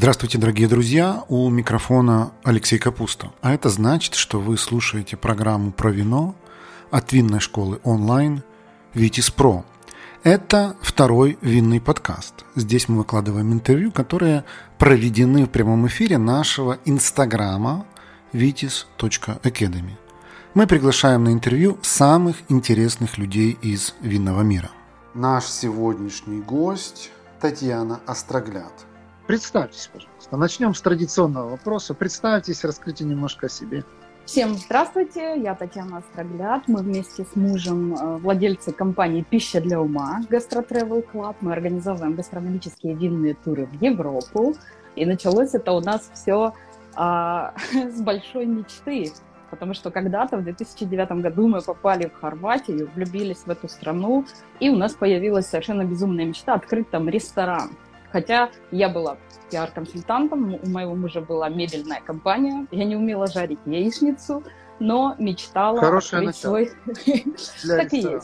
Здравствуйте, дорогие друзья! У микрофона Алексей Капуста. А это значит, что вы слушаете программу про вино от винной школы онлайн «Витис Про». Это второй винный подкаст. Здесь мы выкладываем интервью, которые проведены в прямом эфире нашего инстаграма vitis.academy. Мы приглашаем на интервью самых интересных людей из винного мира. Наш сегодняшний гость – Татьяна Острогляд. Представьтесь, пожалуйста. Начнем с традиционного вопроса. Представьтесь, расскажите немножко о себе. Всем здравствуйте, я Татьяна Острогляд. Мы вместе с мужем владельцы компании «Пища для ума» Gastro Travel Club. Мы организовываем гастрономические винные туры в Европу. И началось это у нас все с большой мечты. Потому что когда-то, в 2009 году, мы попали в Хорватию, влюбились в эту страну. И у нас появилась совершенно безумная мечта открыть там ресторан. Хотя я была пиар-консультантом, у моего мужа была мебельная компания, я не умела жарить яичницу, но мечтала открыть свой... Так и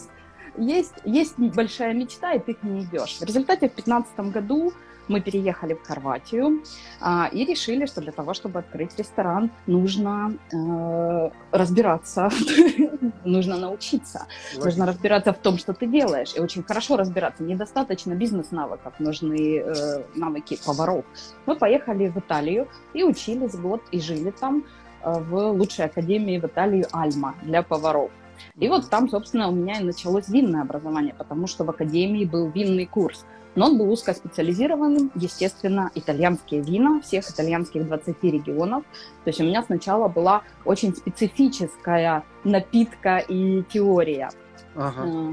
есть. Есть большая мечта, и ты к ней идешь. В результате в 2015 году мы переехали в Хорватию и решили, что для того, чтобы открыть ресторан, нужно разбираться, нужно научиться, нужно разбираться в том, что ты делаешь, и очень хорошо разбираться. Недостаточно бизнес-навыков, нужны навыки поваров. Мы поехали в Италию и учились год, и жили там в лучшей академии в Италии «Альма» для поваров. И вот там, собственно, у меня и началось винное образование, потому что в академии был винный курс. Но он был узкоспециализированным, естественно, итальянские вина всех итальянских 20 регионов. То есть у меня сначала была очень специфическая напитка и теория. Ага.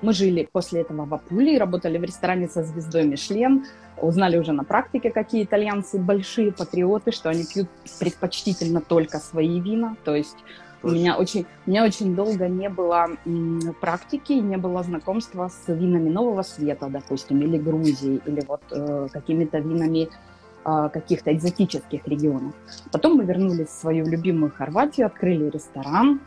Мы жили после этого в Апулии, работали в ресторане со звездой Мишлен, узнали уже на практике, какие итальянцы большие патриоты, что они пьют предпочтительно только свои вина, то есть... У меня очень долго не было практики, не было знакомства с винами Нового Света, допустим, или Грузии, или вот какими-то винами каких-то экзотических регионов. Потом мы вернулись в свою любимую Хорватию, открыли ресторан.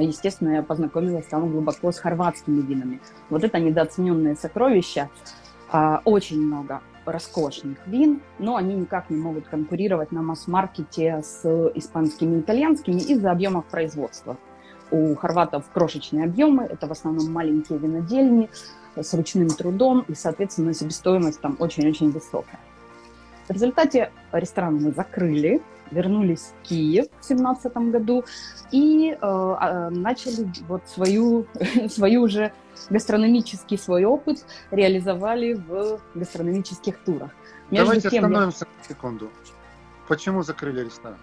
Естественно, я познакомилась там глубоко с хорватскими винами. Вот это недооцененное сокровище. Очень много роскошных вин, но они никак не могут конкурировать на масс-маркете с испанскими и итальянскими из-за объемов производства. У хорватов крошечные объемы, это в основном маленькие винодельни с ручным трудом, и, соответственно, себестоимость там очень-очень высокая. В результате ресторан мы закрыли, вернулись в Киев в 2017 году и начали вот свою уже гастрономический свой опыт реализовали в гастрономических турах. Давайте остановимся на секунду. Почему закрыли ресторан?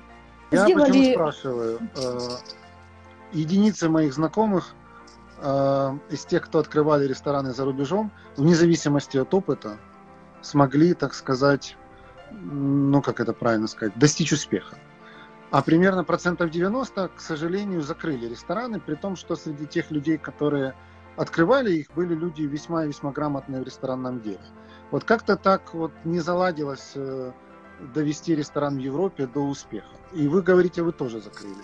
Я почему спрашиваю? Единицы моих знакомых из тех, кто открывали рестораны за рубежом, вне зависимости от опыта, смогли, так сказать, достичь успеха. А примерно 90%, к сожалению, закрыли рестораны, при том, что среди тех людей, которые открывали их, были люди весьма и весьма грамотные в ресторанном деле. Вот как-то так вот не заладилось довести ресторан в Европе до успеха. И вы говорите, вы тоже закрыли.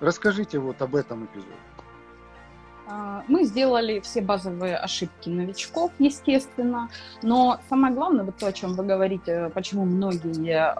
Расскажите вот об этом эпизоде. Мы сделали все базовые ошибки новичков, естественно, но самое главное, вот то, о чем вы говорите, почему многие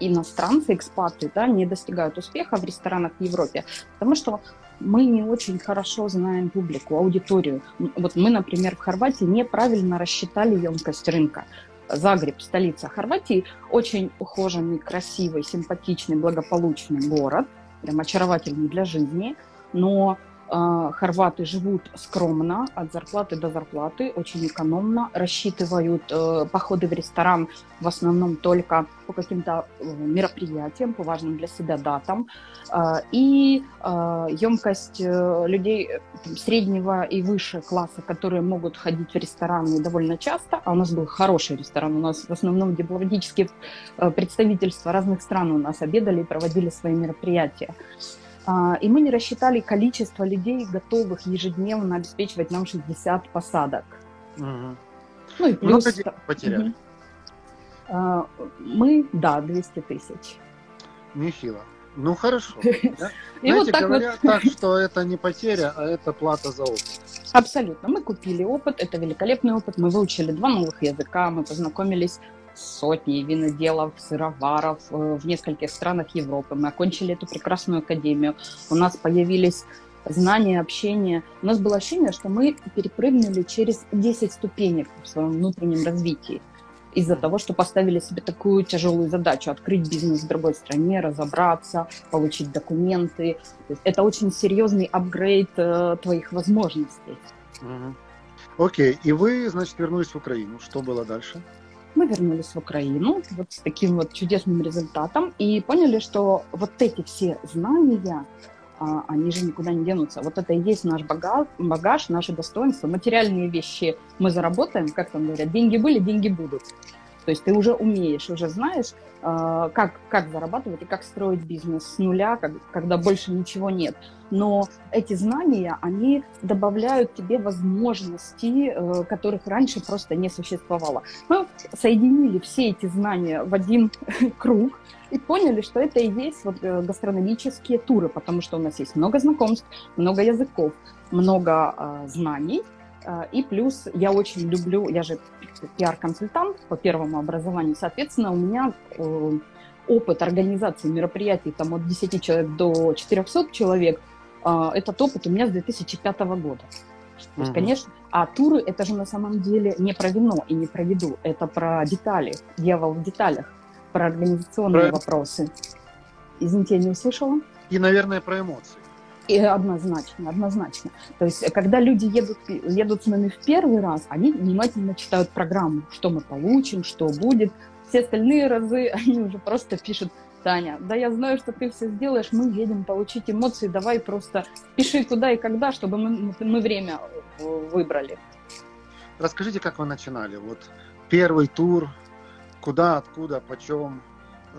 иностранцы, экспаты, да, не достигают успеха в ресторанах в Европе, потому что мы не очень хорошо знаем публику, аудиторию. Вот мы, например, в Хорватии неправильно рассчитали емкость рынка. Загреб, столица Хорватии, очень ухоженный, красивый, симпатичный, благополучный город, прям очаровательный для жизни, но... хорваты живут скромно, от зарплаты до зарплаты, очень экономно, рассчитывают походы в ресторан в основном только по каким-то мероприятиям, по важным для себя датам. И емкость людей среднего и выше класса, которые могут ходить в рестораны довольно часто, а у нас был хороший ресторан, у нас в основном дипломатические представительства разных стран у нас обедали и проводили свои мероприятия. И мы не рассчитали количество людей, готовых ежедневно обеспечивать нам 60 посадок. Угу. Ну и плюс... Много потеряли? Угу. Мы, да, 200 тысяч. Нехило. Ну хорошо. Знаете, говорят так, что это не потеря, а это плата за опыт. Абсолютно. Мы купили опыт, это великолепный опыт. Мы выучили 2 новых языка, мы познакомились сотни виноделов, сыроваров в нескольких странах Европы. Мы окончили эту прекрасную академию. У нас появились знания, общение. У нас было ощущение, что мы перепрыгнули через 10 ступенек в своем внутреннем развитии. Из-за того, что поставили себе такую тяжелую задачу – открыть бизнес в другой стране, разобраться, получить документы. Это очень серьезный апгрейд твоих возможностей. Окей. И вы, значит, вернулись в Украину. Что было дальше? Мы вернулись в Украину вот с таким вот чудесным результатом и поняли, что вот эти все знания, они же никуда не денутся. Вот это и есть наш багаж, наши достоинства. Материальные вещи мы заработаем, как там говорят, деньги были, деньги будут. То есть ты уже умеешь, уже знаешь, как зарабатывать и как строить бизнес с нуля, когда больше ничего нет. Но эти знания, они добавляют тебе возможности, которых раньше просто не существовало. Мы соединили все эти знания в один круг и поняли, что это и есть вот гастрономические туры, потому что у нас есть много знакомств, много языков, много знаний. И плюс я очень люблю, я же пиар-консультант по первому образованию, соответственно, у меня опыт организации мероприятий там, от 10 человек до 400 человек, этот опыт у меня с 2005 года. То есть, конечно, а туры это же на самом деле не про вино и не про еду, это про детали, дьявол в деталях, про организационные вопросы. Извините, я не услышала. И, наверное, про эмоции. И однозначно. То есть, когда люди едут с нами в первый раз, они внимательно читают программу, что мы получим, что будет. Все остальные разы они уже просто пишут: Таня, да я знаю, что ты все сделаешь, мы едем получить эмоции, давай просто пиши куда и когда, чтобы мы время выбрали. Расскажите, как вы начинали? Вот первый тур, куда, откуда, почем,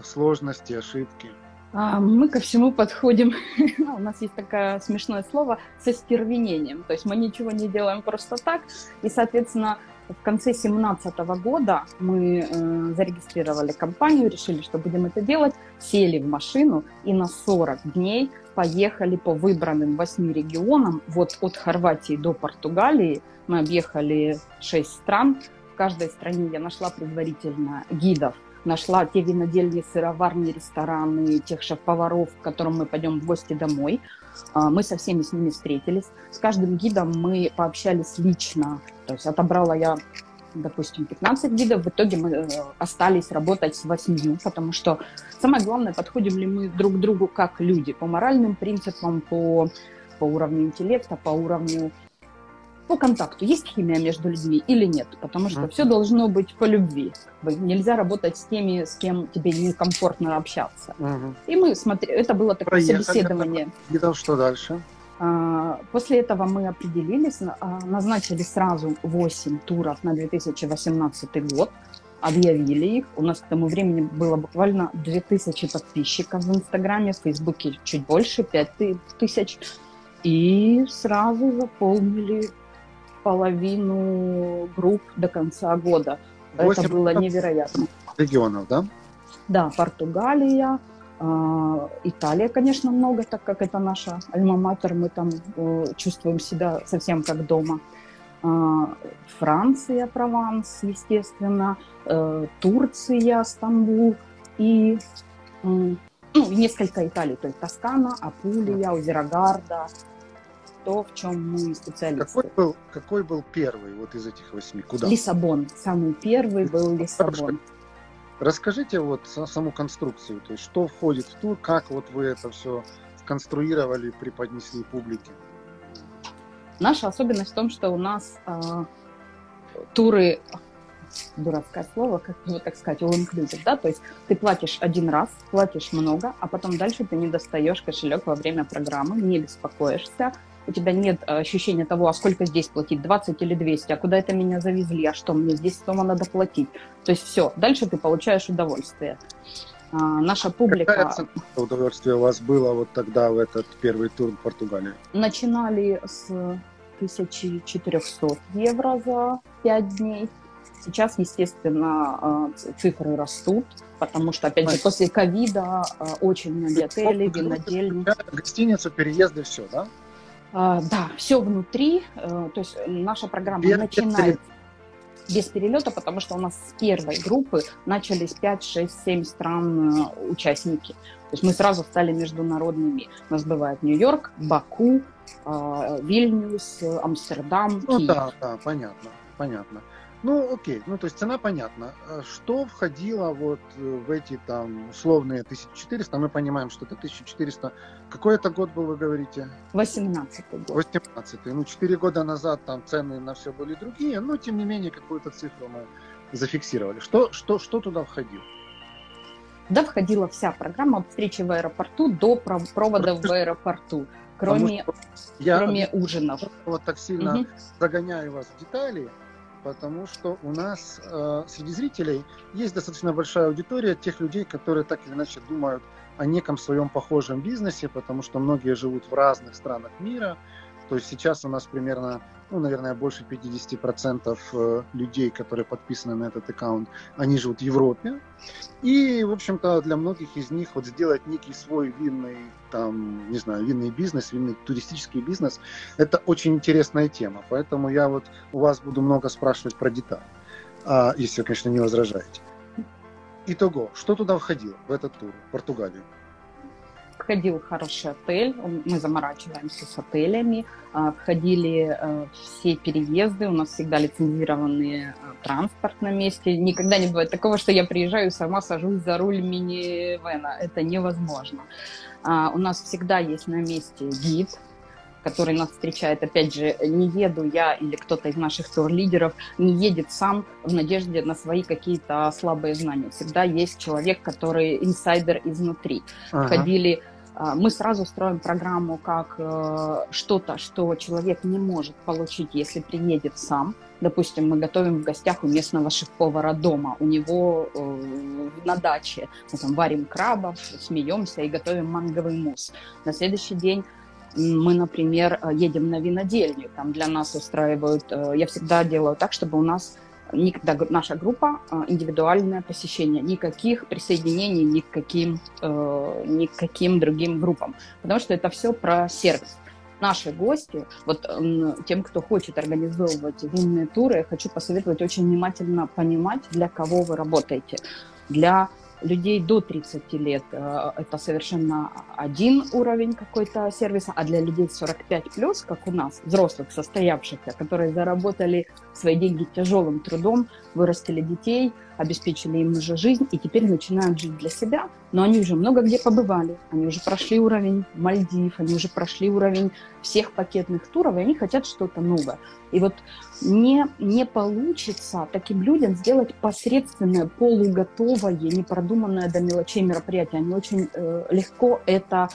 сложности, ошибки? Мы ко всему подходим, у нас есть такое смешное слово, со стервенением. То есть мы ничего не делаем просто так. И, соответственно, в конце 2017 года мы зарегистрировали компанию, решили, что будем это делать, сели в машину и на 40 дней поехали по выбранным 8 регионам. Вот от Хорватии до Португалии мы объехали 6 стран. В каждой стране я нашла предварительно гидов. Нашла те винодельни, сыроварни, рестораны, тех шеф-поваров, к которым мы пойдем в гости домой. Мы со всеми с ними встретились. С каждым гидом мы пообщались лично. То есть отобрала я, допустим, 15 гидов. В итоге мы остались работать с 8, потому что самое главное, подходим ли мы друг к другу как люди. По моральным принципам, по уровню интеллекта, по уровню... По контакту. Есть химия между людьми или нет? Потому что все должно быть по любви. Нельзя работать с теми, с кем тебе некомфортно общаться. И мы смотрели... Это было такое собеседование. И что дальше? После этого мы определились, назначили сразу 8 туров на 2018 год. Объявили их. У нас к тому времени было буквально 2000 подписчиков в Инстаграме, в Фейсбуке чуть больше, 5000. И сразу заполнили... половину групп до конца года. Это было невероятно. Регионов, да? Да, Португалия, Италия, конечно, много, так как это наша альма-матер, мы там чувствуем себя совсем как дома. Франция, Прованс, естественно, Турция, Стамбул и несколько Италий, то есть Тоскана, Апулия, Озерогарда. То, в чем мы специалисты. Какой был первый вот из этих 8? Куда? Лиссабон. Самый первый был Лиссабон. Хорошо. Расскажите вот саму конструкцию, то есть что входит в тур, как вот вы это все сконструировали, преподнесли публике? Наша особенность в том, что у нас туры, дурацкое слово, как его так сказать, all-inclusive, да, то есть ты платишь один раз, платишь много, а потом дальше ты не достаешь кошелек во время программы, не беспокоишься. У тебя нет ощущения того, а сколько здесь платить, 20 или 200, а куда это меня завезли, а что, мне здесь снова надо платить. То есть все, дальше ты получаешь удовольствие. Наша публика... Какая удовольствие у вас было вот тогда в этот первый тур в Португалии? Начинали с 1400 евро за 5 дней. Сейчас, естественно, цифры растут, потому что, опять же, после ковида очень многие отели, винодельни... Гостиница, переезды, все, да? Да, все внутри, то есть наша программа начинает... без перелета, потому что у нас с первой группы начались 5, 6, 7 стран участники. То есть мы сразу стали международными. У нас бывает Нью-Йорк, Баку, Вильнюс, Амстердам, Киев. Ну да, понятно, понятно. Ну окей, ну то есть цена понятна. Что входило вот в эти там условные 1400, мы понимаем, что это 1400. Какой это год был, вы говорите? 18-й год. 18-й, ну 4 года назад там цены на все были другие, но тем не менее какую-то цифру мы зафиксировали. Что туда входило? Туда входила вся программа встречи в аэропорту до провода в аэропорту. Кроме ужинов. Вот так сильно загоняю вас в детали, потому что у нас среди зрителей есть достаточно большая аудитория тех людей, которые так или иначе думают о неком своем похожем бизнесе, потому что многие живут в разных странах мира. То есть сейчас у нас примерно, ну, наверное, больше 50% людей, которые подписаны на этот аккаунт, они живут в Европе. И, в общем-то, для многих из них вот сделать некий свой винный, там, не знаю, винный бизнес, винный туристический бизнес, это очень интересная тема. Поэтому я вот у вас буду много спрашивать про детали, если вы, конечно, не возражаете. Итого, что туда входило в этот тур в Португалию? Входил хороший отель, мы заморачиваемся с отелями, входили все переезды, у нас всегда лицензированный транспорт на месте. Никогда не бывает такого, что я приезжаю и сама сажусь за руль мини-вэна, это невозможно. У нас всегда есть на месте гид, который нас встречает. Опять же, не еду я или кто-то из наших тур-лидеров, не едет сам в надежде на свои какие-то слабые знания. Всегда есть человек, который инсайдер изнутри. Ага. Входили, мы сразу строим программу как что-то, что человек не может получить, если приедет сам. Допустим, мы готовим в гостях у местного шеф-повара дома, у него на даче. Мы там варим крабов, смеемся и готовим манговый мусс. На следующий день мы, например, едем на винодельню, там для нас устраивают... Я всегда делаю так, чтобы у нас никогда наша группа индивидуальное посещение, никаких присоединений ни к каким другим группам, потому что это все про сервис. Наши гости, вот тем, кто хочет организовывать винные туры, я хочу посоветовать очень внимательно понимать, для кого вы работаете. Для людей до 30 лет это совершенно один уровень какой-то сервиса, а для людей 45+, как у нас, взрослых, состоявшихся, которые заработали свои деньги тяжелым трудом, вырастили детей, обеспечили им уже жизнь и теперь начинают жить для себя, но они уже много где побывали, они уже прошли уровень Мальдив, они уже прошли уровень всех пакетных туров, и они хотят что-то новое. И вот не получится таким людям сделать посредственное, полуготовое, непродуманное до мелочей мероприятие. Они очень легко это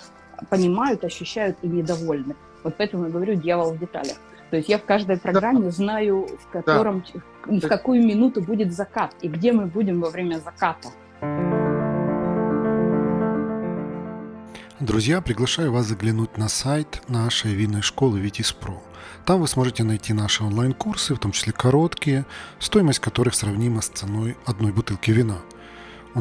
понимают, ощущают и недовольны. Вот поэтому я говорю, дьявол в деталях. То есть я в каждой программе знаю, в какую минуту будет закат и где мы будем во время заката. Друзья, приглашаю вас заглянуть на сайт нашей винной школы Витис Про. Там вы сможете найти наши онлайн-курсы, в том числе короткие, стоимость которых сравнима с ценой одной бутылки вина. У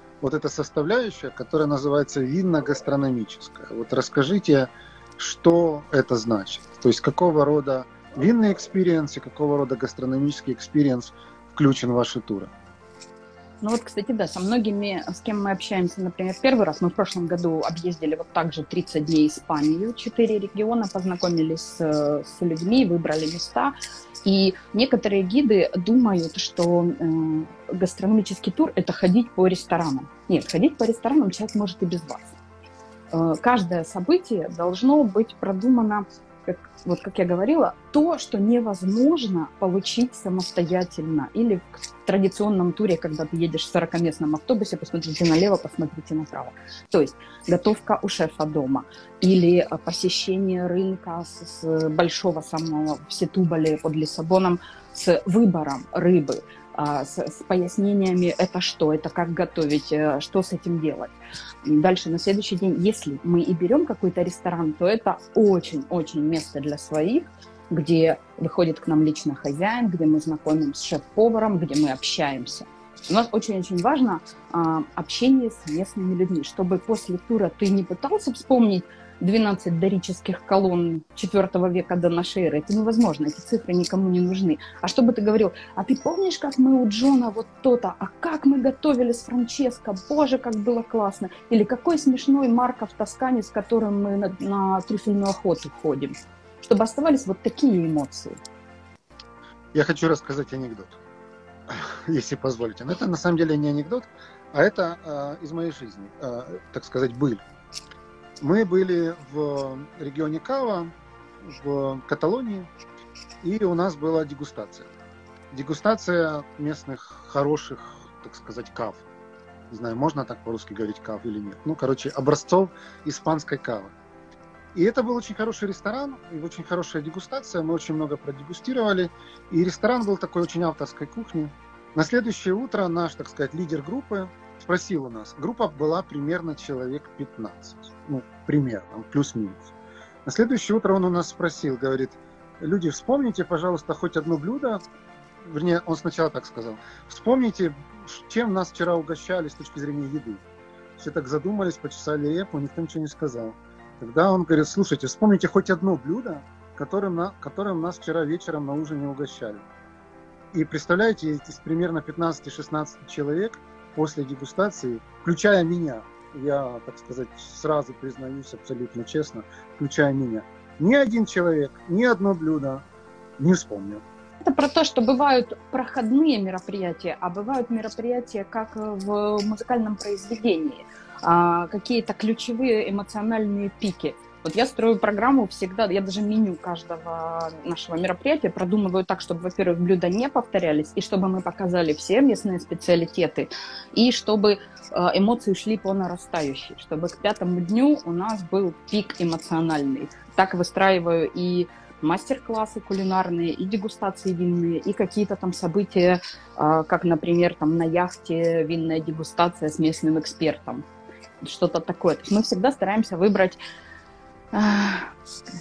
вот эта составляющая, которая называется винно-гастрономическая. Вот расскажите, что это значит. То есть какого рода винный экспириенс и какого рода гастрономический экспириенс включен в ваши туры? Ну вот, кстати, да, со многими, с кем мы общаемся, например, в первый раз, мы в прошлом году объездили вот так же 30 дней Испанию, 4 региона, познакомились с людьми, выбрали места, и некоторые гиды думают, что гастрономический тур – это ходить по ресторанам. Нет, ходить по ресторанам человек может и без вас. Каждое событие должно быть продумано, как я говорила, то, что невозможно получить самостоятельно. Или в традиционном туре, когда ты едешь в 40-местном автобусе, посмотрите налево, посмотрите направо. То есть готовка у шефа дома или посещение рынка с большого самого в Сетубале под Лиссабоном с выбором рыбы, с пояснениями, это что, это как готовить, что с этим делать. Дальше, на следующий день, если мы и берем какой-то ресторан, то это очень-очень место для своих, где выходит к нам лично хозяин, где мы знакомим с шеф-поваром, где мы общаемся. У нас очень-очень важно общение с местными людьми, чтобы после тура ты не пытался вспомнить 12 дорических колонн 4 века до нашей эры. Это невозможно, эти цифры никому не нужны. А чтобы ты говорил, а ты помнишь, как мы у Джона вот то-то, а как мы готовили с Франческо, боже, как было классно. Или какой смешной Марко в Тоскане, с которым мы на трюфельную охоту ходим. Чтобы оставались вот такие эмоции. Я хочу рассказать анекдот, если позволите. Но это на самом деле не анекдот, а это из моей жизни, так сказать, быль. Мы были в регионе Кава, в Каталонии, и у нас была дегустация. Дегустация местных хороших, так сказать, кав. Не знаю, можно так по-русски говорить кав или нет. Ну, короче, образцов испанской кавы. И это был очень хороший ресторан, и очень хорошая дегустация. Мы очень много продегустировали. И ресторан был такой очень авторской кухни. На следующее утро наш, так сказать, лидер группы спросил у нас. Группа была примерно человек 15. Ну, примерно, плюс-минус. На следующее утро он у нас спросил, говорит, люди, вспомните, пожалуйста, хоть одно блюдо. Вернее, он сначала так сказал. Вспомните, чем нас вчера угощали с точки зрения еды. Все так задумались, почесали репу, никто ничего не сказал. Тогда он говорит, слушайте, вспомните хоть одно блюдо, которым нас вчера вечером на ужине угощали. И представляете, из примерно 15-16 человек после дегустации, включая меня, я, так сказать, сразу признаюсь абсолютно честно, включая меня, ни один человек, ни одно блюдо не вспомнил. Это про то, что бывают проходные мероприятия, а бывают мероприятия, как в музыкальном произведении, какие-то ключевые эмоциональные пики. Вот я строю программу всегда, я даже меню каждого нашего мероприятия продумываю так, чтобы, во-первых, блюда не повторялись, и чтобы мы показали все местные специалитеты, и чтобы эмоции шли по нарастающей, чтобы к 5-му дню у нас был пик эмоциональный. Так выстраиваю и мастер-классы кулинарные, и дегустации винные, и какие-то там события, как, например, там на яхте винная дегустация с местным экспертом. Что-то такое. То есть мы всегда стараемся выбрать...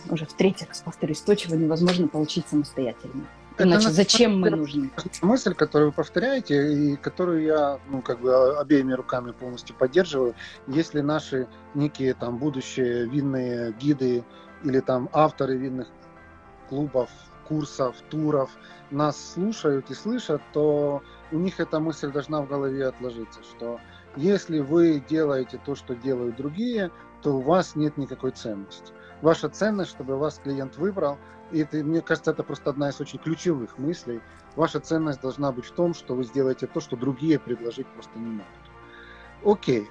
Уже в третий раз повторюсь, то, чего невозможно получить самостоятельно. Иначе зачем мы нужны? Мысль, которую вы повторяете, и которую я, ну, как бы обеими руками полностью поддерживаю, если наши некие там будущие винные гиды или там авторы винных клубов, курсов, туров нас слушают и слышат, то у них эта мысль должна в голове отложиться, что если вы делаете то, что делают другие, то у вас нет никакой ценности. Ваша ценность, чтобы вас клиент выбрал, и это, мне кажется, это просто одна из очень ключевых мыслей. Ваша ценность должна быть в том, что вы сделаете то, что другие предложить просто не могут. Окей.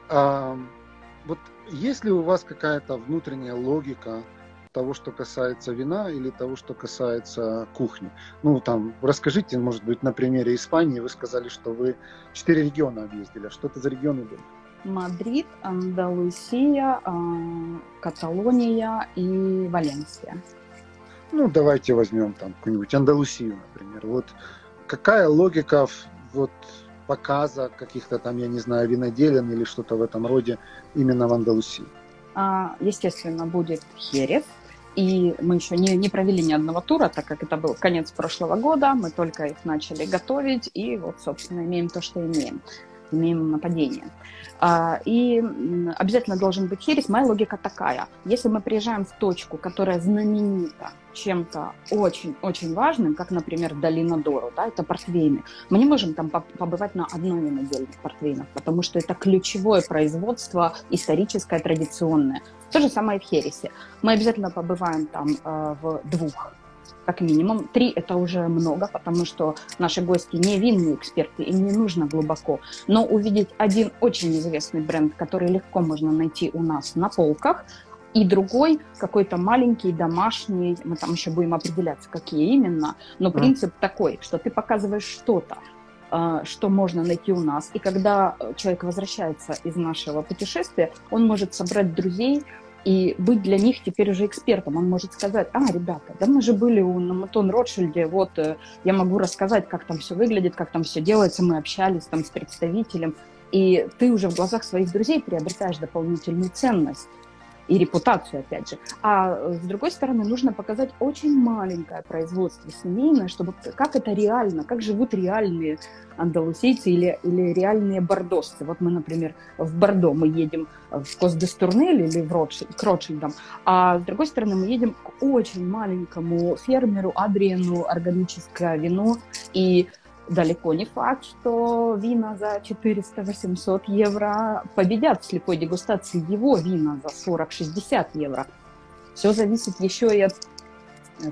Вот есть ли у вас какая-то внутренняя логика того, что касается вина или того, что касается кухни? Ну, там, расскажите, может быть, на примере Испании. Вы сказали, что вы 4 региона объездили. А что это за регионы были? Мадрид, Андалусия, Каталония и Валенсия. Ну, давайте возьмем там какую-нибудь Андалусию, например. Вот какая логика вот показа каких-то там, я не знаю, виноделин или что-то в этом роде именно в Андалусии? Естественно, будет херес. И мы еще не провели ни одного тура, так как это был конец прошлого года. Мы только их начали готовить. И вот, собственно, имеем то, что имеем. Имеем нападение. И обязательно должен быть херес. Моя логика такая. Если мы приезжаем в точку, которая знаменита чем-то очень-очень важным, как, например, Долина Дору, да, это портвейны, мы не можем там побывать на одной винодельне портвейнов, потому что это ключевое производство, историческое, традиционное. То же самое и в хересе. Мы обязательно побываем там в 2, как минимум. 3 – это уже много, потому что наши гости не винные эксперты, им не нужно глубоко. Но увидеть один очень известный бренд, который легко можно найти у нас на полках, и другой какой-то маленький, домашний, мы там еще будем определяться, какие именно, но принцип такой, что ты показываешь что-то, что можно найти у нас. И когда человек возвращается из нашего путешествия, он может собрать друзей, и быть для них теперь уже экспертом. Он может сказать: а, ребята, да мы же были у Намутон Ротшильде, вот я могу рассказать, как там все выглядит, как там все делается, мы общались там с представителем. И ты уже в глазах своих друзей приобретаешь дополнительную ценность и репутацию, опять же. А с другой стороны, нужно показать очень маленькое производство семейное, чтобы как это реально, как живут реальные андалусийцы или реальные бордосцы. Вот мы, например, в Бордо мы едем в Кос-де-Стурнель или к Ротшильдам, а с другой стороны мы едем к очень маленькому фермеру Адриану, органическое вино, и далеко не факт, что вина за 400-800 евро победят в слепой дегустации его вина за 40-60 евро. Все зависит еще и от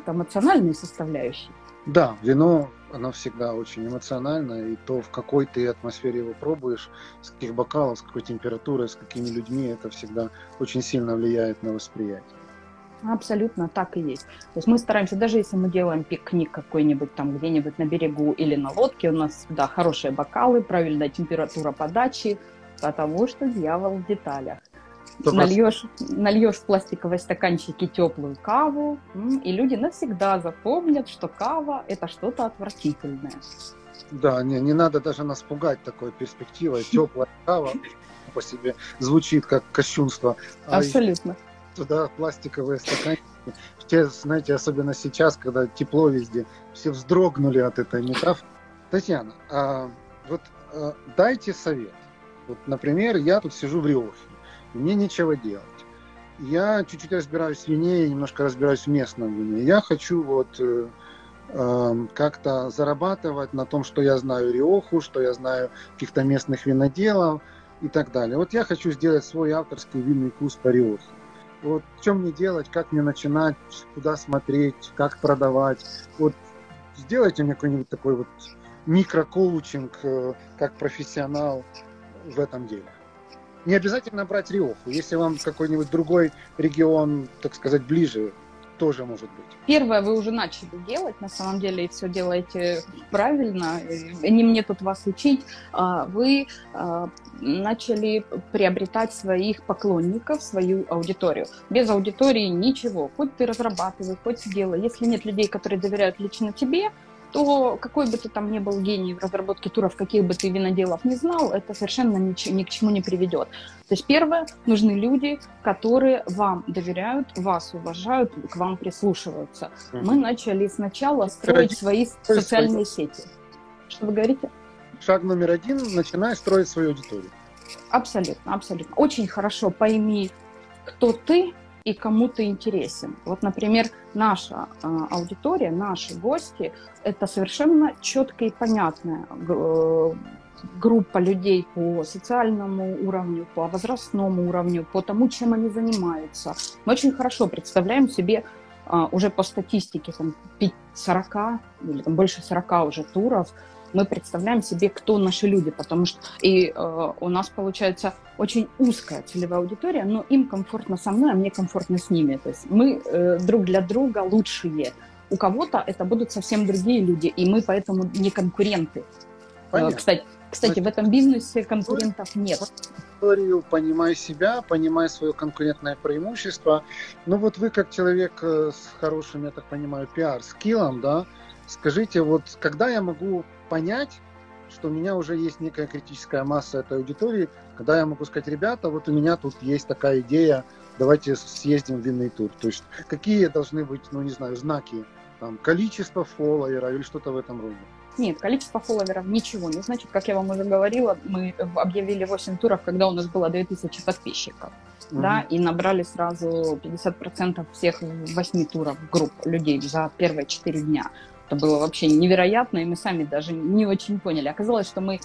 эмоциональной составляющей. Да, вино, оно всегда очень эмоционально, и то, в какой ты атмосфере его пробуешь, с каких бокалов, с какой температурой, с какими людьми, это всегда очень сильно влияет на восприятие. Абсолютно так и есть. То есть мы стараемся, даже если мы делаем пикник какой-нибудь там где-нибудь на берегу или на лодке, у нас всегда хорошие бокалы, правильная температура подачи, потому что дьявол в деталях. Нальешь в пластиковые стаканчики теплую каву, и люди навсегда запомнят, что кава – это что-то отвратительное. Да, не надо даже нас пугать такой перспективой. Теплая кава по себе звучит как кощунство. Абсолютно. Туда пластиковые стаканчики. Все, знаете, особенно сейчас, когда тепло везде, все вздрогнули от этой метафоры. Татьяна, дайте совет. Вот, например, я тут сижу в Риохе, мне нечего делать. Я чуть-чуть разбираюсь в вине, немножко разбираюсь в местном вине. Я хочу как-то зарабатывать на том, что я знаю Риоху, что я знаю каких-то местных виноделов и так далее. Вот я хочу сделать свой авторский винный вкус по Риохе. Вот что мне делать, как мне начинать, куда смотреть, как продавать. Вот сделайте мне какой-нибудь такой вот микрокоучинг, как профессионал в этом деле. Не обязательно брать Риоху, если вам какой-нибудь другой регион, так сказать, ближе, тоже может быть. Первое, вы уже начали делать, на самом деле, и все делаете правильно, не мне тут вас учить. Вы начали приобретать своих поклонников, свою аудиторию. Без аудитории ничего, хоть ты разрабатывай, хоть делай. Если нет людей, которые доверяют лично тебе, то какой бы ты там ни был гений в разработке туров, каких бы ты виноделов не знал, это совершенно ни к чему не приведет. То есть первое, нужны люди, которые вам доверяют, вас уважают, к вам прислушиваются. Мы начали сначала строить свои социальные сети. Что вы говорите? Шаг номер один, начинай строить свою аудиторию. Абсолютно, абсолютно. Очень хорошо пойми, кто ты и кому ты интересен. Вот, например, наша аудитория, наши гости – это совершенно четкая и понятная группа людей по социальному уровню, по возрастному уровню, по тому, чем они занимаются. Мы очень хорошо представляем себе уже по статистике там, 40 или там, больше 40 уже туров, мы представляем себе, кто наши люди, потому что у нас получается очень узкая целевая аудитория, но им комфортно со мной, а мне комфортно с ними. То есть мы друг для друга лучшие. У кого-то это будут совсем другие люди, и мы поэтому не конкуренты. Кстати, в этом бизнесе конкурентов нет. Понимай себя, понимай свое конкурентное преимущество. Ну вот вы как человек с хорошим, я так понимаю, пиар-скиллом, да, скажите, вот когда я могу понять, что у меня уже есть некая критическая масса этой аудитории, когда я могу сказать: ребята, вот у меня тут есть такая идея, давайте съездим в винный тур. То есть какие должны быть, знаки, там, количество фолловеров или что-то в этом роде? Нет, количество фолловеров ничего не значит. Как я вам уже говорила, мы объявили 8 туров, когда у нас было 2000 подписчиков. Да, и набрали сразу 50% всех 8 туров групп людей за первые 4 дня. Это было вообще невероятно, и мы сами даже не очень поняли. Оказалось, что мы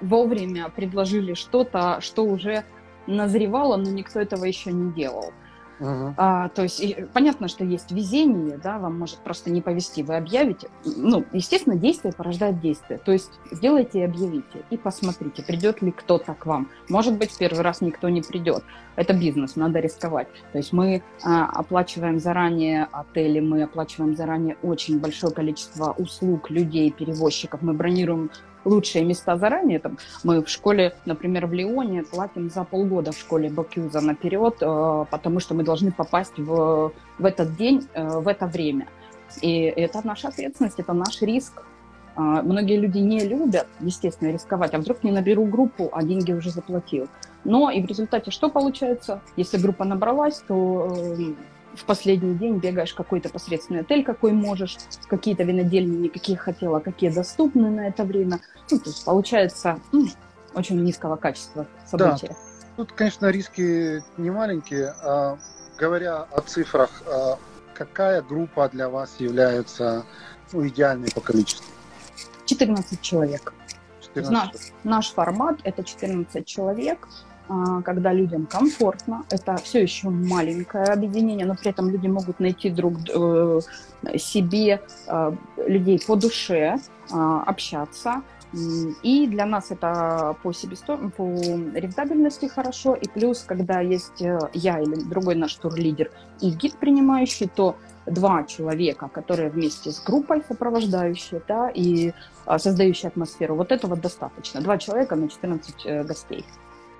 вовремя предложили что-то, что уже назревало, но никто этого еще не делал. То есть понятно, что есть везение, да, вам может просто не повезти, вы объявите. Ну, естественно, действие порождает действие. То есть сделайте и объявите, и посмотрите, придет ли кто-то к вам. Может быть, в первый раз никто не придет. Это бизнес, надо рисковать. То есть мы оплачиваем заранее отели, мы оплачиваем заранее очень большое количество услуг, людей, перевозчиков. Мы бронируем лучшие места заранее. Там мы в школе, например, в Лионе платим за полгода в школе Бакюза наперед, потому что мы должны попасть в этот день, в это время. И это наша ответственность, это наш риск. Многие люди не любят, естественно, рисковать, а вдруг не наберу группу, а деньги уже заплатил. Но и в результате что получается? Если группа набралась, то в последний день бегаешь в какой-то посредственный отель, какой можешь, какие-то винодельни, какие хотела, какие доступны на это время. Ну, то есть получается очень низкого качества события. Да. Тут, конечно, риски не маленькие. Говоря о цифрах, какая группа для вас является идеальной по количеству? 14 человек. 14. Наш формат – это 14 человек, когда людям комфортно. Это все еще маленькое объединение, но при этом люди могут найти друг себе людей по душе, общаться. И для нас это по рентабельности хорошо. И плюс, когда есть я или другой наш турлидер и гид принимающий, то два человека, которые вместе с группой сопровождающие, да, и создающие атмосферу. Вот этого достаточно. Два человека на 14 гостей.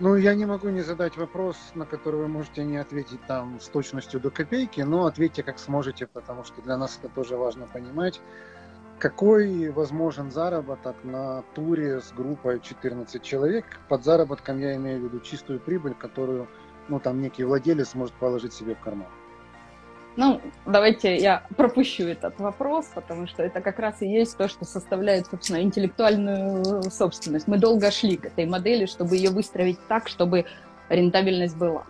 Ну, я не могу не задать вопрос, на который вы можете не ответить там с точностью до копейки, но ответьте как сможете, потому что для нас это тоже важно понимать. Какой возможен заработок на туре с группой 14 человек? Под заработком я имею в виду чистую прибыль, которую, ну, там некий владелец может положить себе в карман. Ну, давайте я пропущу этот вопрос, потому что это как раз и есть то, что составляет, собственно, интеллектуальную собственность. Мы долго шли к этой модели, чтобы ее выстроить так, чтобы рентабельность была.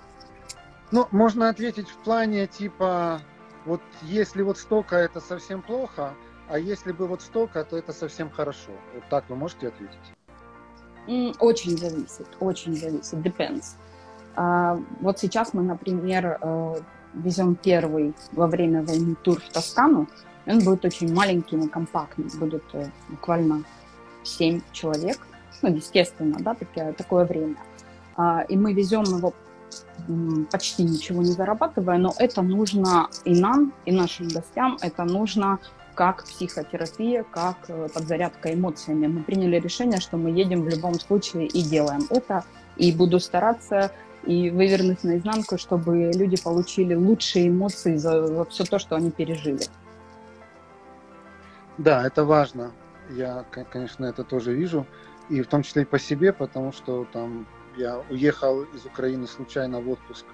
Ну, можно ответить в плане типа, вот если вот столько, это совсем плохо, а если бы вот столько, то это совсем хорошо. Вот так вы можете ответить? Очень зависит, depends. Вот сейчас мы, например, везем первый во время войны тур в Тоскану. Он будет очень маленьким и компактным. Будет буквально 7 человек. Ну, естественно, да, такое время. И мы везем его, почти ничего не зарабатывая, но это нужно и нам, и нашим гостям. Это нужно как психотерапия, как подзарядка эмоциями. Мы приняли решение, что мы едем в любом случае и делаем это. И буду стараться и вывернуть наизнанку, чтобы люди получили лучшие эмоции за все то, что они пережили. Да, это важно. Я, конечно, это тоже вижу. И в том числе и по себе, потому что там я уехал из Украины случайно в отпуск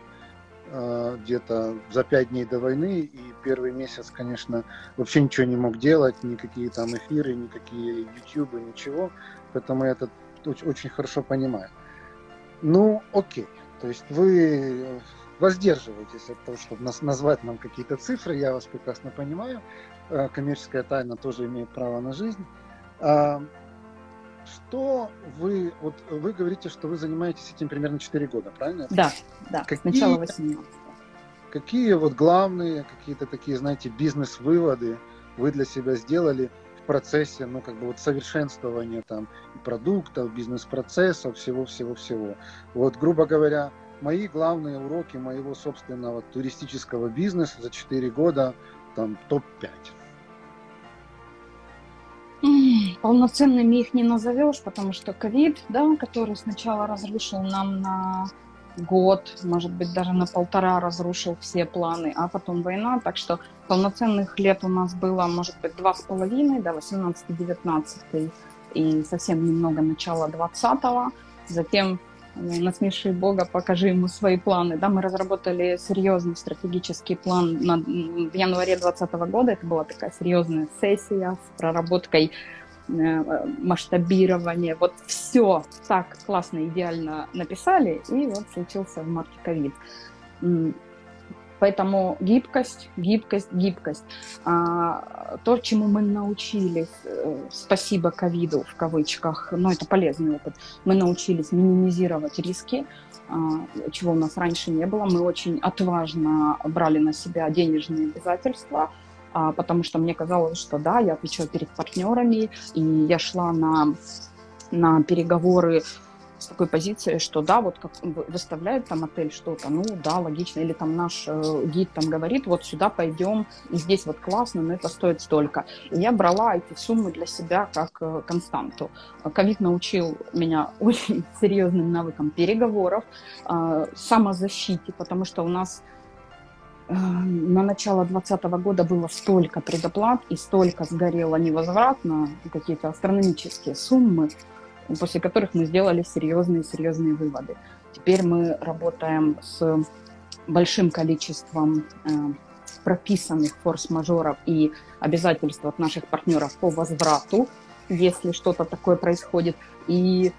где-то за 5 дней до войны. И первый месяц, конечно, вообще ничего не мог делать. Никакие там эфиры, никакие ютубы, ничего. Поэтому я это очень хорошо понимаю. Ну, окей. То есть вы воздерживаетесь от того, чтобы назвать нам какие-то цифры, я вас прекрасно понимаю. Коммерческая тайна тоже имеет право на жизнь. Что вы, вот вы говорите, что вы занимаетесь этим примерно 4 года, правильно? Да, с начала 18-го. Какие вот главные, какие-то такие, знаете, бизнес-выводы вы для себя сделали в процессе, ну, как бы вот совершенствования там продуктов, бизнес-процессов, всего-всего-всего. Вот, грубо говоря, мои главные уроки моего собственного туристического бизнеса за 4 года, там, топ-5. Полноценными их не назовешь, потому что ковид, да, который сначала разрушил нам на год, может быть, даже на полтора разрушил все планы, а потом война, так что полноценных лет у нас было, может быть, 2,5, да, 18-19 и совсем немного начала 20-го. Затем насмеши Бога, покажи ему свои планы. Да, мы разработали серьезный стратегический план в январе 2020 года. Это была такая серьезная сессия с проработкой масштабирования. Вот все так классно, идеально написали, и вот случился в марте ковид. Поэтому гибкость, гибкость, гибкость. То, чему мы научились, спасибо ковиду в кавычках, но это полезный опыт, мы научились минимизировать риски, чего у нас раньше не было. Мы очень отважно брали на себя денежные обязательства, потому что мне казалось, что да, я отвечаю перед партнерами, и я шла на переговоры с такой позиции, что да, вот как выставляет там отель что-то, ну да, логично, или там наш гид там говорит, вот сюда пойдем, и здесь вот классно, но это стоит столько. И я брала эти суммы для себя как константу. Ковид научил меня очень серьезным навыкам переговоров, самозащите, потому что у нас на начало 2020 года было столько предоплат и столько сгорело невозвратно, какие-то астрономические суммы, после которых мы сделали серьезные выводы. Теперь мы работаем с большим количеством прописанных форс-мажоров и обязательств от наших партнеров по возврату, если что-то такое происходит. И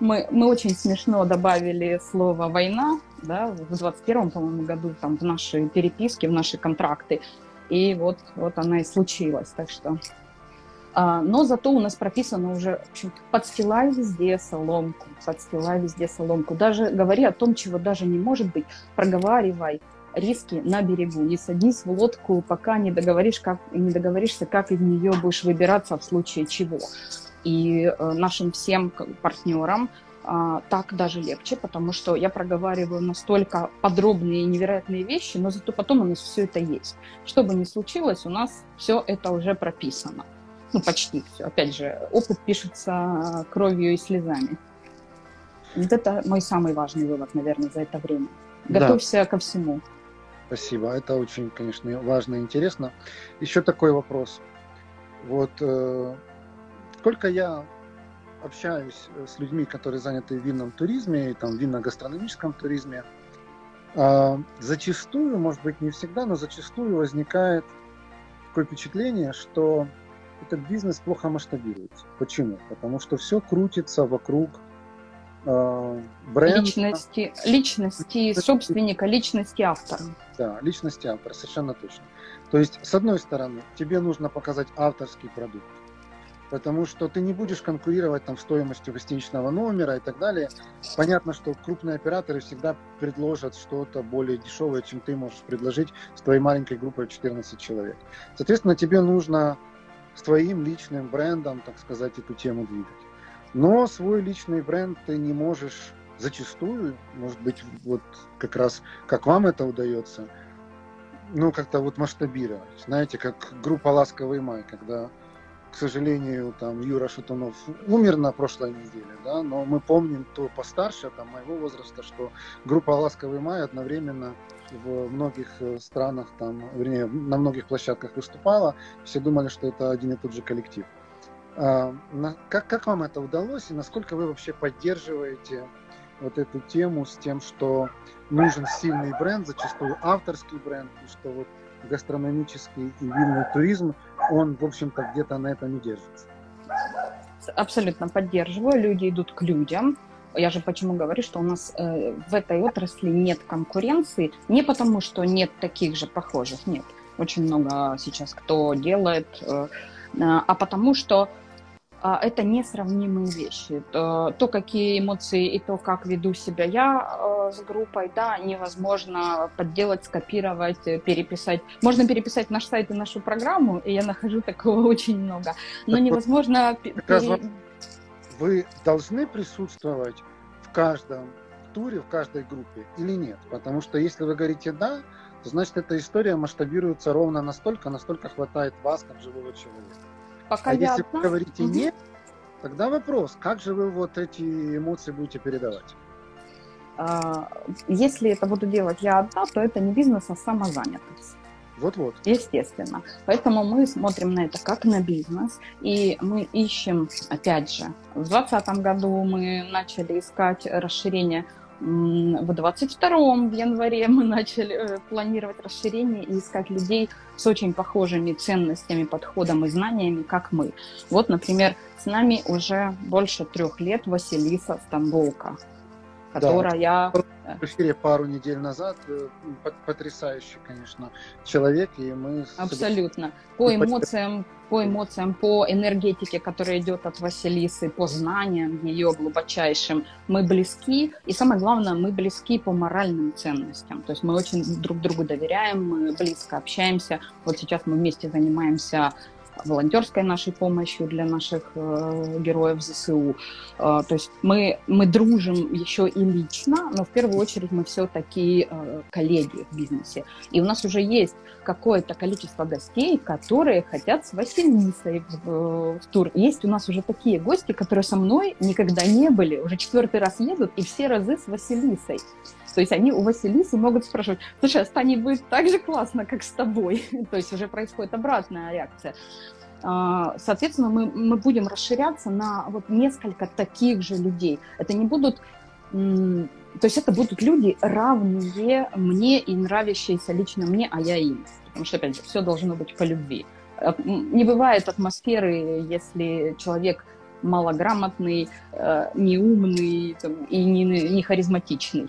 мы очень смешно добавили слово «война», да, в 2021, по-моему, году там, в наши переписки, в наши контракты. И вот она и случилась. Так что... Но зато у нас прописано уже, в общем-то, подстилай везде соломку, даже говори о том, чего даже не может быть, проговаривай риски на берегу, не садись в лодку, пока не договоришься, как из нее будешь выбираться в случае чего. И нашим всем партнерам так даже легче, потому что я проговариваю настолько подробные и невероятные вещи, но зато потом у нас все это есть. Что бы ни случилось, у нас все это уже прописано. Ну, почти все. Опять же, опыт пишется кровью и слезами. Вот это мой самый важный вывод, наверное, за это время. Готовься ко всему. Спасибо. Это очень, конечно, важно и интересно. Еще такой вопрос. Вот сколько я общаюсь с людьми, которые заняты в винном туризме, там, в винно-гастрономическом туризме, зачастую, может быть, не всегда, но зачастую возникает такое впечатление, что этот бизнес плохо масштабируется. Почему? Потому что все крутится вокруг бренда. Личности собственника, личности автора. Да, личности автора, совершенно точно. То есть, с одной стороны, тебе нужно показать авторский продукт, потому что ты не будешь конкурировать там стоимостью гостиничного номера и так далее. Понятно, что крупные операторы всегда предложат что-то более дешевое, чем ты можешь предложить с твоей маленькой группой в 14 человек. Соответственно, тебе нужно с твоим личным брендом, так сказать, эту тему двигать. Но свой личный бренд ты не можешь зачастую, может быть, вот как раз, как вам это удается, ну, как-то вот масштабировать. Знаете, как группа «Ласковый май», когда, к сожалению, там Юра Шатунов умер на прошлой неделе, да, но мы помним то постарше, там, моего возраста, что группа «Ласковый май» одновременно в многих странах, там, вернее, на многих площадках выступала, все думали, что это один и тот же коллектив. Как вам это удалось и насколько вы вообще поддерживаете вот эту тему с тем, что нужен сильный бренд, зачастую авторский бренд, и что вот гастрономический и винный туризм, он, в общем-то, где-то на этом и держится? Абсолютно поддерживаю. Люди идут к людям. Я же почему говорю, что у нас в этой отрасли нет конкуренции, не потому, что нет таких же похожих, нет, очень много сейчас кто делает, а потому что это несравнимые вещи. То, какие эмоции и то, как веду себя я с группой, да, невозможно подделать, скопировать, переписать. Можно переписать наш сайт и нашу программу, и я нахожу такого очень много, но невозможно... Вы должны присутствовать в каждом туре, в каждой группе или нет? Потому что если вы говорите «да», то значит эта история масштабируется ровно настолько, насколько хватает вас, как живого человека. Пока если вы говорите «нет», тогда вопрос, как же вы вот эти эмоции будете передавать? Если это буду делать я одна, то это не бизнес, а самозанятость. Вот-вот. Естественно. Поэтому мы смотрим на это как на бизнес, и мы ищем, опять же, в 2020 году мы начали искать расширение, в 22-м, в январе мы начали планировать расширение и искать людей с очень похожими ценностями, подходом и знаниями, как мы. Вот, например, с нами уже больше 3 лет Василиса Стамбулка, которая... Да. эфире пару недель назад. Потрясающий, конечно, человек. И мы абсолютно. По эмоциям, по энергетике, которая идет от Василисы, по знаниям ее глубочайшим, мы близки. И самое главное, мы близки по моральным ценностям. То есть мы очень друг другу доверяем, мы близко общаемся. Вот сейчас мы вместе занимаемся волонтерской нашей помощью для наших героев ЗСУ. То есть мы дружим еще и лично, но в первую очередь мы все-таки коллеги в бизнесе. И у нас уже есть какое-то количество гостей, которые хотят с Василисой в тур. Есть у нас уже такие гости, которые со мной никогда не были, уже 4-й раз едут, и все разы с Василисой. То есть они у Василисы могут спрашивать: слушай, а с Таней будет так же классно, как с тобой. То есть уже происходит обратная реакция. Соответственно, мы будем расширяться на вот несколько таких же людей. Это не будут... То есть это будут люди, равные мне и нравящиеся лично мне, а я им. Потому что, опять же, все должно быть по любви. Не бывает атмосферы, если человек малограмотный, неумный и не харизматичный.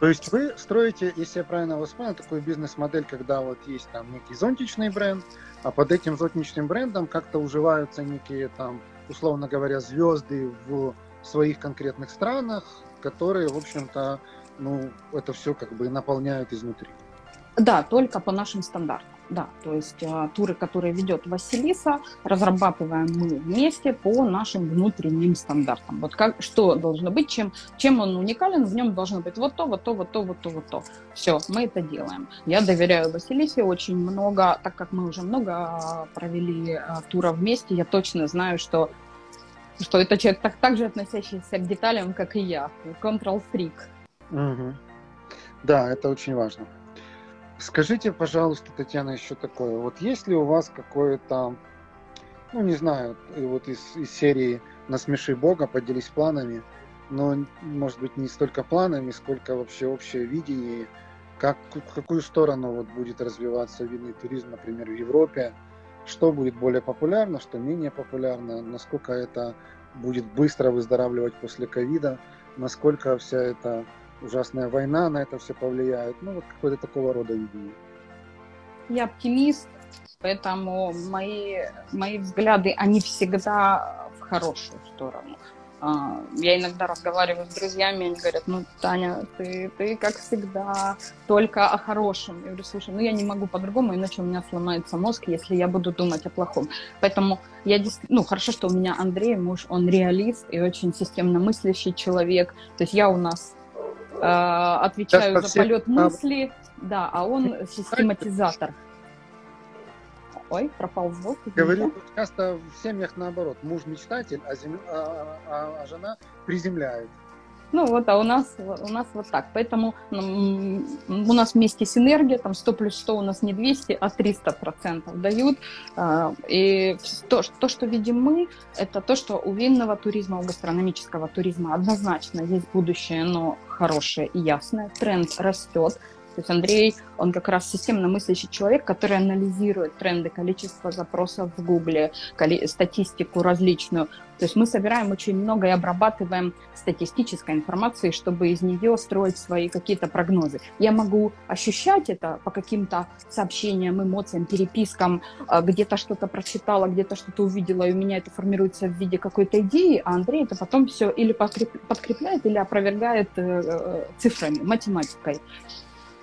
То есть вы строите, если я правильно вас понял, такую бизнес-модель, когда вот есть там некий зонтичный бренд, а под этим зонтичным брендом как-то уживаются некие там, условно говоря, звезды в своих конкретных странах, которые, в общем-то, ну, это все как бы наполняют изнутри. Да, только по нашим стандартам. Да, то есть туры, которые ведет Василиса, разрабатываем мы вместе по нашим внутренним стандартам. Вот как, что должно быть, чем он уникален, в нем должно быть вот то, вот то, вот то, вот то, вот то. Все, мы это делаем. Я доверяю Василисе очень много, так как мы уже много провели туров вместе, я точно знаю, что это человек так же относящийся к деталям, как и я. Control-фрик. Угу. Да, это очень важно. Скажите, пожалуйста, Татьяна, еще такое. Вот есть ли у вас какое-то, ну, не знаю, вот из серии «Насмеши Бога», поделись планами, но, может быть, не столько планами, сколько вообще общее видение, в какую сторону вот будет развиваться винный туризм, например, в Европе, что будет более популярно, что менее популярно, насколько это будет быстро выздоравливать после ковида, насколько вся эта ужасная война на это все повлияет. Ну, вот какое-то такого рода видение. Я оптимист, поэтому мои взгляды, они всегда в хорошую сторону. Я иногда разговариваю с друзьями, они говорят: ну, Таня, ты как всегда только о хорошем. Я говорю: слушай, ну я не могу по-другому, иначе у меня сломается мозг, если я буду думать о плохом. Поэтому я действительно... Ну, хорошо, что у меня Андрей, муж, он реалист и очень системно мыслящий человек. То есть я у нас отвечаю за полет мысли, да, а он систематизатор. Ой, пропал звук. Говорю, часто в семьях наоборот. Муж мечтатель, а жена приземляет. Ну вот, а у нас вот так. Поэтому у нас вместе синергия, там 100 плюс 100 у нас не 200, а 300% дают. И то, что видим мы, это то, что у винного туризма, у гастрономического туризма однозначно есть будущее, но хорошее и ясное. Тренд растет. То есть Андрей, он как раз системно мыслящий человек, который анализирует тренды, количество запросов в Гугле, статистику различную. То есть мы собираем очень много и обрабатываем статистической информации, чтобы из нее строить свои какие-то прогнозы. Я могу ощущать это по каким-то сообщениям, эмоциям, перепискам, где-то что-то прочитала, где-то что-то увидела, и у меня это формируется в виде какой-то идеи, а Андрей это потом все или подкрепляет, или опровергает цифрами, математикой.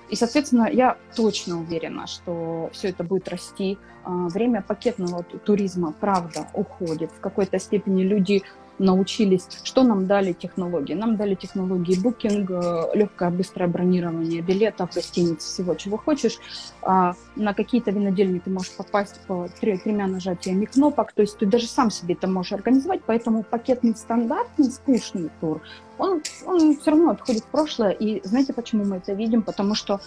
И, соответственно, я точно уверена, что все это будет расти. Время пакетного туризма, правда, уходит. В какой-то степени люди научились. Что нам дали технологии? Нам дали технологии букинг, легкое, быстрое бронирование билетов, гостиниц, всего, чего хочешь. На какие-то винодельни ты можешь попасть по 3 нажатиями кнопок. То есть ты даже сам себе это можешь организовать. Поэтому пакетный стандартный скучный тур, он все равно отходит в прошлое. И знаете, почему мы это видим? Потому что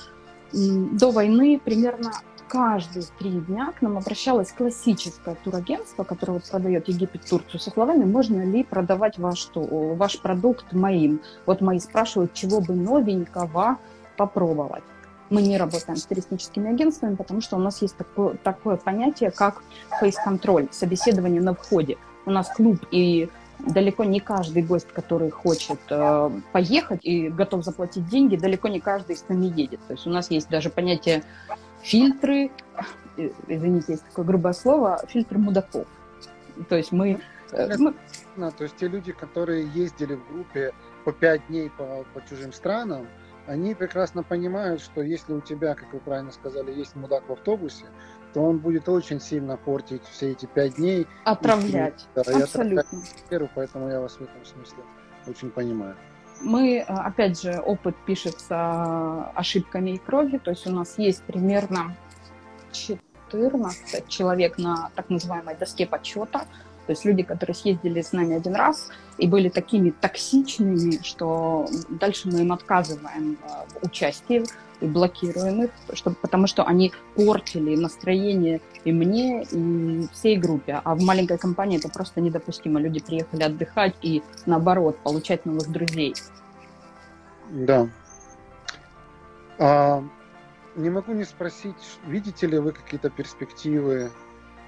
до войны примерно каждые 3 дня к нам обращалось классическое турагентство, которое продает Египет, Турцию, со словами: можно ли продавать ваш продукт моим? Вот мои спрашивают, чего бы новенького попробовать. Мы не работаем с туристическими агентствами, потому что у нас есть такое понятие, как фейс-контроль, собеседование на входе. У нас клуб и далеко не каждый гость, который хочет поехать и готов заплатить деньги, далеко не каждый с нами едет. То есть у нас есть даже понятие фильтры, извините, есть такое грубое слово, фильтр мудаков. То есть то есть те люди, которые ездили в группе по 5 дней по чужим странам, они прекрасно понимают, что если у тебя, как вы правильно сказали, есть мудак в автобусе, то он будет очень сильно портить все эти 5 дней. Отравлять. Абсолютно. Поэтому я вас в этом смысле очень понимаю. Мы, опять же, опыт пишется ошибками и кровью. То есть у нас есть примерно 14 человек на так называемой доске почета. То есть люди, которые съездили с нами один раз и были такими токсичными, что дальше мы им отказываем в участии и блокируем их, потому что они портили настроение и мне, и всей группе. А в маленькой компании это просто недопустимо. Люди приехали отдыхать и, наоборот, получать новых друзей. Да. Не могу не спросить, видите ли вы какие-то перспективы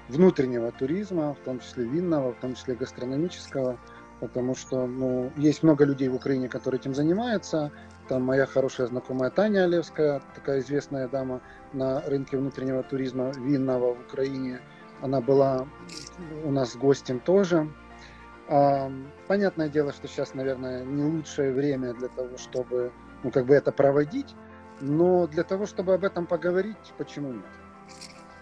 внутреннего туризма, в том числе винного, в том числе гастрономического, потому что есть много людей в Украине, которые этим занимаются. Там моя хорошая знакомая Таня Олевская, такая известная дама на рынке внутреннего туризма винного в Украине, она была у нас гостем тоже. Понятное дело, что сейчас, наверное, не лучшее время для того, чтобы это проводить, но для того, чтобы об этом поговорить, почему нет?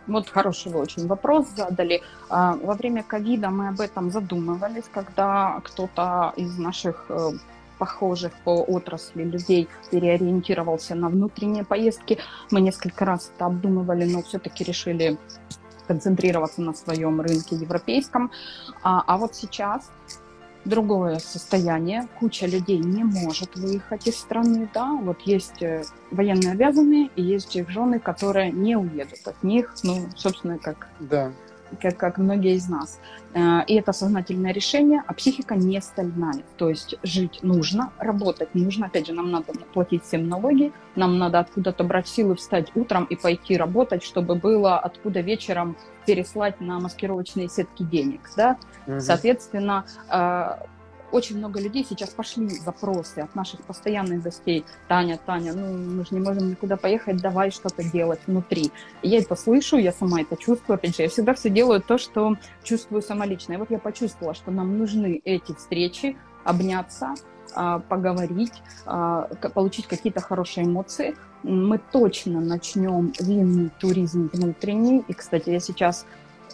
Вот хороший вы очень вопрос задали. Во время ковида мы об этом задумывались, когда кто-то из наших похожих по отрасли людей переориентировался на внутренние поездки. Мы несколько раз это обдумывали, но все-таки решили концентрироваться на своем рынке европейском. А вот сейчас другое состояние. Куча людей не может выехать из страны, да. Вот есть военные обязанные и есть их жены, которые не уедут от них, собственно, как многие из нас. И это сознательное решение, а психика не стальная. То есть жить нужно, работать нужно. Опять же, нам надо платить всем налоги, нам надо откуда-то брать силы, встать утром и пойти работать, чтобы было откуда вечером переслать на маскировочные сетки денег. Да? Угу. Соответственно, очень много людей сейчас пошли запросы от наших постоянных гостей. Таня, мы же не можем никуда поехать, давай что-то делать внутри. И я это слышу, я сама это чувствую. Опять же, я всегда все делаю то, что чувствую сама лично. И вот я почувствовала, что нам нужны эти встречи, обняться, поговорить, получить какие-то хорошие эмоции. Мы точно начнем винный туризм внутренний. И, кстати, я сейчас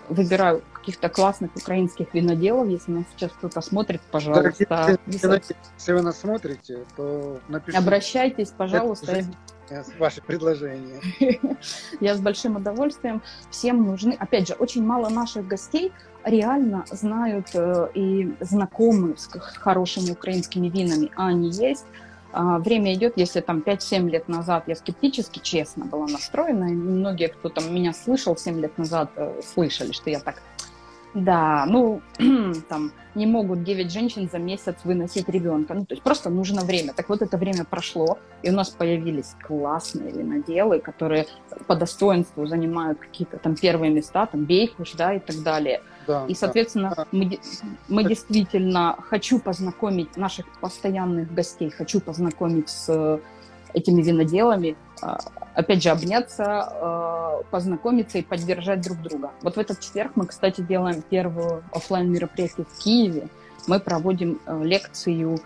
выбираю каких-то классных украинских виноделов. Если нас сейчас кто-то смотрит, пожалуйста. Да, если вы нас смотрите, то напишите. Обращайтесь, пожалуйста. Ваши предложения. Я с большим удовольствием. Всем нужны. Опять же, очень мало наших гостей реально знают и знакомы с хорошими украинскими винами. А они есть. Время идет, если там 5-7 лет назад я скептически, честно, была настроена, и многие, кто там меня слышал 7 лет назад, слышали, что я так, там, не могут 9 женщин за месяц выносить ребенка. То есть просто нужно время. Так вот, это время прошло, и у нас появились классные виноделы, которые по достоинству занимают какие-то там первые места, там, Бейхуш, да, и так далее. Да, и, соответственно, да. Мы действительно хочу познакомить наших постоянных гостей, хочу познакомить с этими виноделами, опять же, обняться, познакомиться и поддержать друг друга. Вот в этот четверг мы, кстати, делаем первое офлайн-мероприятие в Киеве. Мы проводим лекцию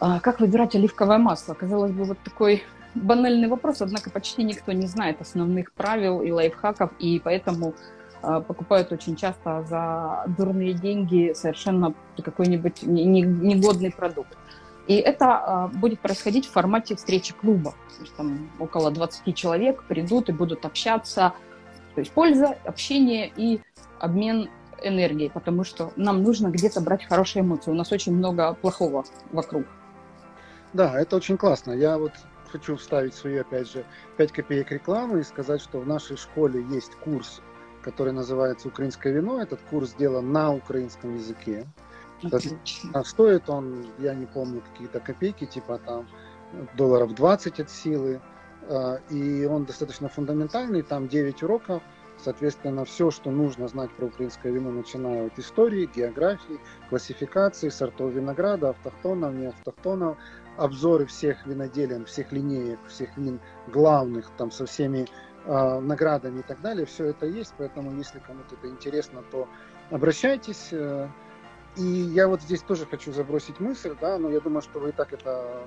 «Как выбирать оливковое масло?». Казалось бы, вот такой банальный вопрос, однако почти никто не знает основных правил и лайфхаков, и поэтому покупают очень часто за дурные деньги совершенно какой-нибудь негодный продукт. И это будет происходить в формате встречи клуба. То есть там около 20 человек придут и будут общаться. То есть польза, общение и обмен энергией, потому что нам нужно где-то брать хорошие эмоции. У нас очень много плохого вокруг. Да, это очень классно. Я вот хочу вставить свои, опять же, 5 копеек рекламы и сказать, что в нашей школе есть курс, который называется «Украинское вино». Этот курс сделан на украинском языке. Отлично. Стоит он, я не помню, какие-то копейки, типа там $20 от силы. И он достаточно фундаментальный, там 9 уроков. Соответственно, все, что нужно знать про украинское вино, начиная от истории, географии, классификации, сортов винограда, автохтонов, неавтохтонов, обзоры всех виноделин, всех линеек, всех вин главных, там, со всеми наградами и так далее, все это есть, поэтому, если кому-то это интересно, то обращайтесь. И я вот здесь тоже хочу забросить мысль, да, но я думаю, что вы и так это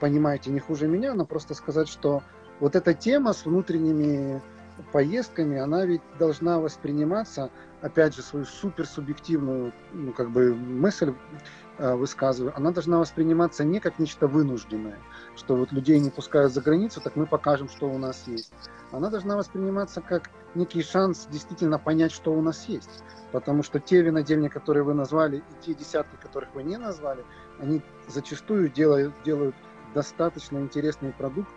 понимаете не хуже меня, но просто сказать, что вот эта тема с внутренними поездками, она ведь должна восприниматься, опять же, свою суперсубъективную, ну, как бы мысль высказываю, она должна восприниматься не как нечто вынужденное, что вот людей не пускают за границу, так мы покажем, что у нас есть. Она должна восприниматься как некий шанс действительно понять, что у нас есть. Потому что те винодельни, которые вы назвали, и те десятки, которых вы не назвали, они зачастую делают достаточно интересный продукт,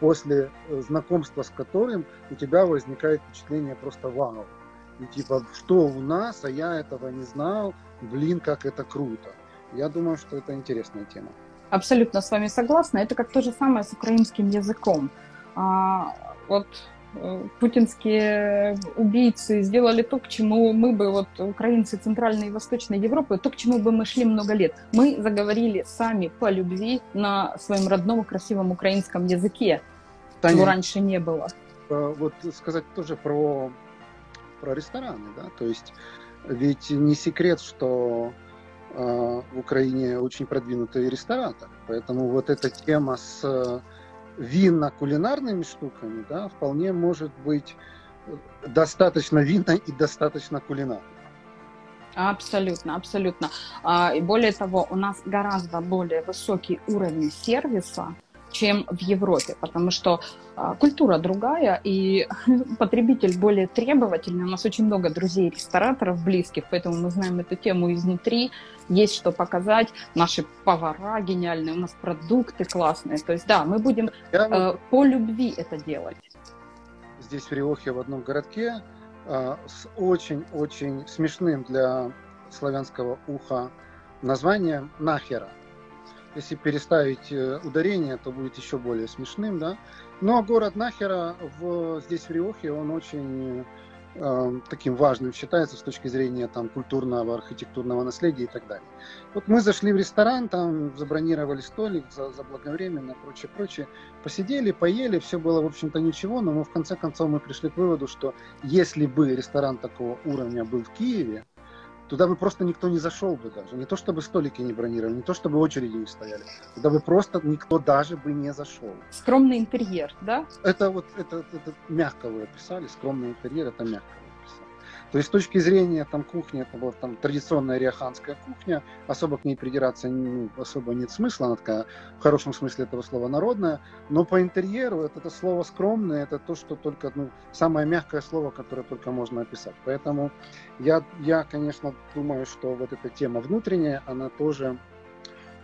после знакомства с которым у тебя возникает впечатление просто вау. И типа, что у нас, а я этого не знал, блин, как это круто. Я думаю, что это интересная тема. Абсолютно с вами согласна. Это как то же самое с украинским языком. Вот путинские убийцы сделали то, к чему мы бы, вот украинцы Центральной и Восточной Европы, то, к чему бы мы шли много лет. Мы заговорили сами по любви на своем родном красивом украинском языке, Таня, чего раньше не было. Вот сказать тоже про рестораны, да, то есть ведь не секрет, что в Украине очень продвинутые рестораторы, поэтому вот эта тема с винно-кулинарными штуками, да, вполне может быть достаточно винно и достаточно кулинарно. Абсолютно, абсолютно. И более того, у нас гораздо более высокий уровень сервиса, чем в Европе, потому что культура другая, и потребитель более требовательный. У нас очень много друзей-рестораторов близких, поэтому мы знаем эту тему изнутри, есть что показать. Наши повара гениальные, у нас продукты классные. То есть да, мы будем по любви это делать. Здесь в Риохе, в одном городке, с очень-очень смешным для славянского уха названием «Нахера». Если переставить ударение, то будет еще более смешным, да. Но город Нахера здесь в Риохе, он очень таким важным считается с точки зрения там культурного, архитектурного наследия и так далее. Вот мы зашли в ресторан, там забронировали столик заблаговременно, прочее. Посидели, поели, все было, в общем-то, ничего, но мы в конце концов пришли к выводу, что если бы ресторан такого уровня был в Киеве, туда бы просто никто не зашел бы даже. Не то, чтобы столики не бронировали, не то, чтобы очереди не стояли. Туда бы просто никто даже бы не зашел. Скромный интерьер, да? Это вот это мягко вы описали. Скромный интерьер, это мягко вы описали. То есть с точки зрения там кухни, это была там традиционная риоханская кухня. Особо к ней придираться особо нет смысла. Она такая, в хорошем смысле этого слова, народная. Но по интерьеру это слово скромное, это то, что только, самое мягкое слово, которое только можно описать. Поэтому я, конечно, думаю, что вот эта тема внутренняя, она тоже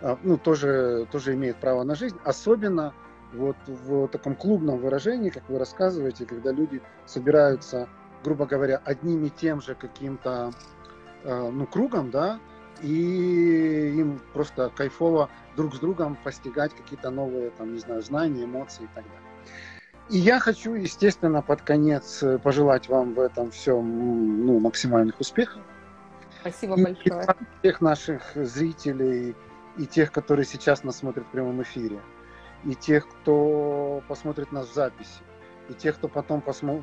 имеет право на жизнь. Особенно вот в таком клубном выражении, как вы рассказываете, когда люди собираются, грубо говоря, одним и тем же каким-то кругом, да, и им просто кайфово друг с другом постигать какие-то новые, знания, эмоции и так далее. И я хочу, естественно, под конец пожелать вам в этом всем максимальных успехов. Спасибо большое. Всех наших зрителей и тех, которые сейчас нас смотрят в прямом эфире, и тех, кто посмотрит нас в записи, и тех, кто потом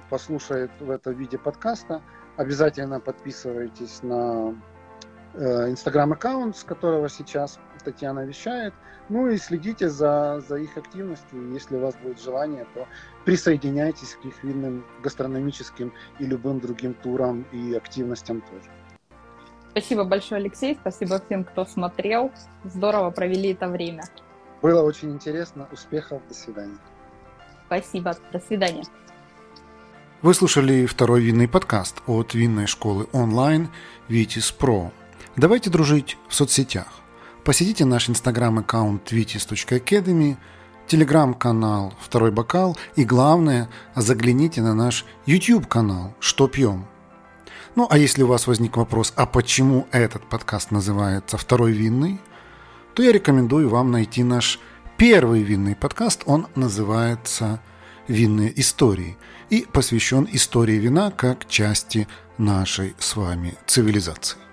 послушает в этом виде подкаста, обязательно подписывайтесь на инстаграм-аккаунт, с которого сейчас Татьяна вещает. Ну и следите за их активностью. Если у вас будет желание, то присоединяйтесь к их винным, гастрономическим и любым другим турам и активностям тоже. Спасибо большое, Алексей. Спасибо всем, кто смотрел. Здорово провели это время. Было очень интересно. Успехов. До свидания. Спасибо. До свидания. Вы слушали второй винный подкаст от винной школы онлайн «Витис Про». Давайте дружить в соцсетях. Посетите наш инстаграм-аккаунт vitis.academy, телеграм-канал «Второй бокал» и, главное, загляните на наш YouTube-канал «Что пьем?». Ну, а если у вас возник вопрос, а почему этот подкаст называется «Второй винный?», то я рекомендую вам найти наш первый винный подкаст, он называется винные истории и посвящен истории вина как части нашей с вами цивилизации.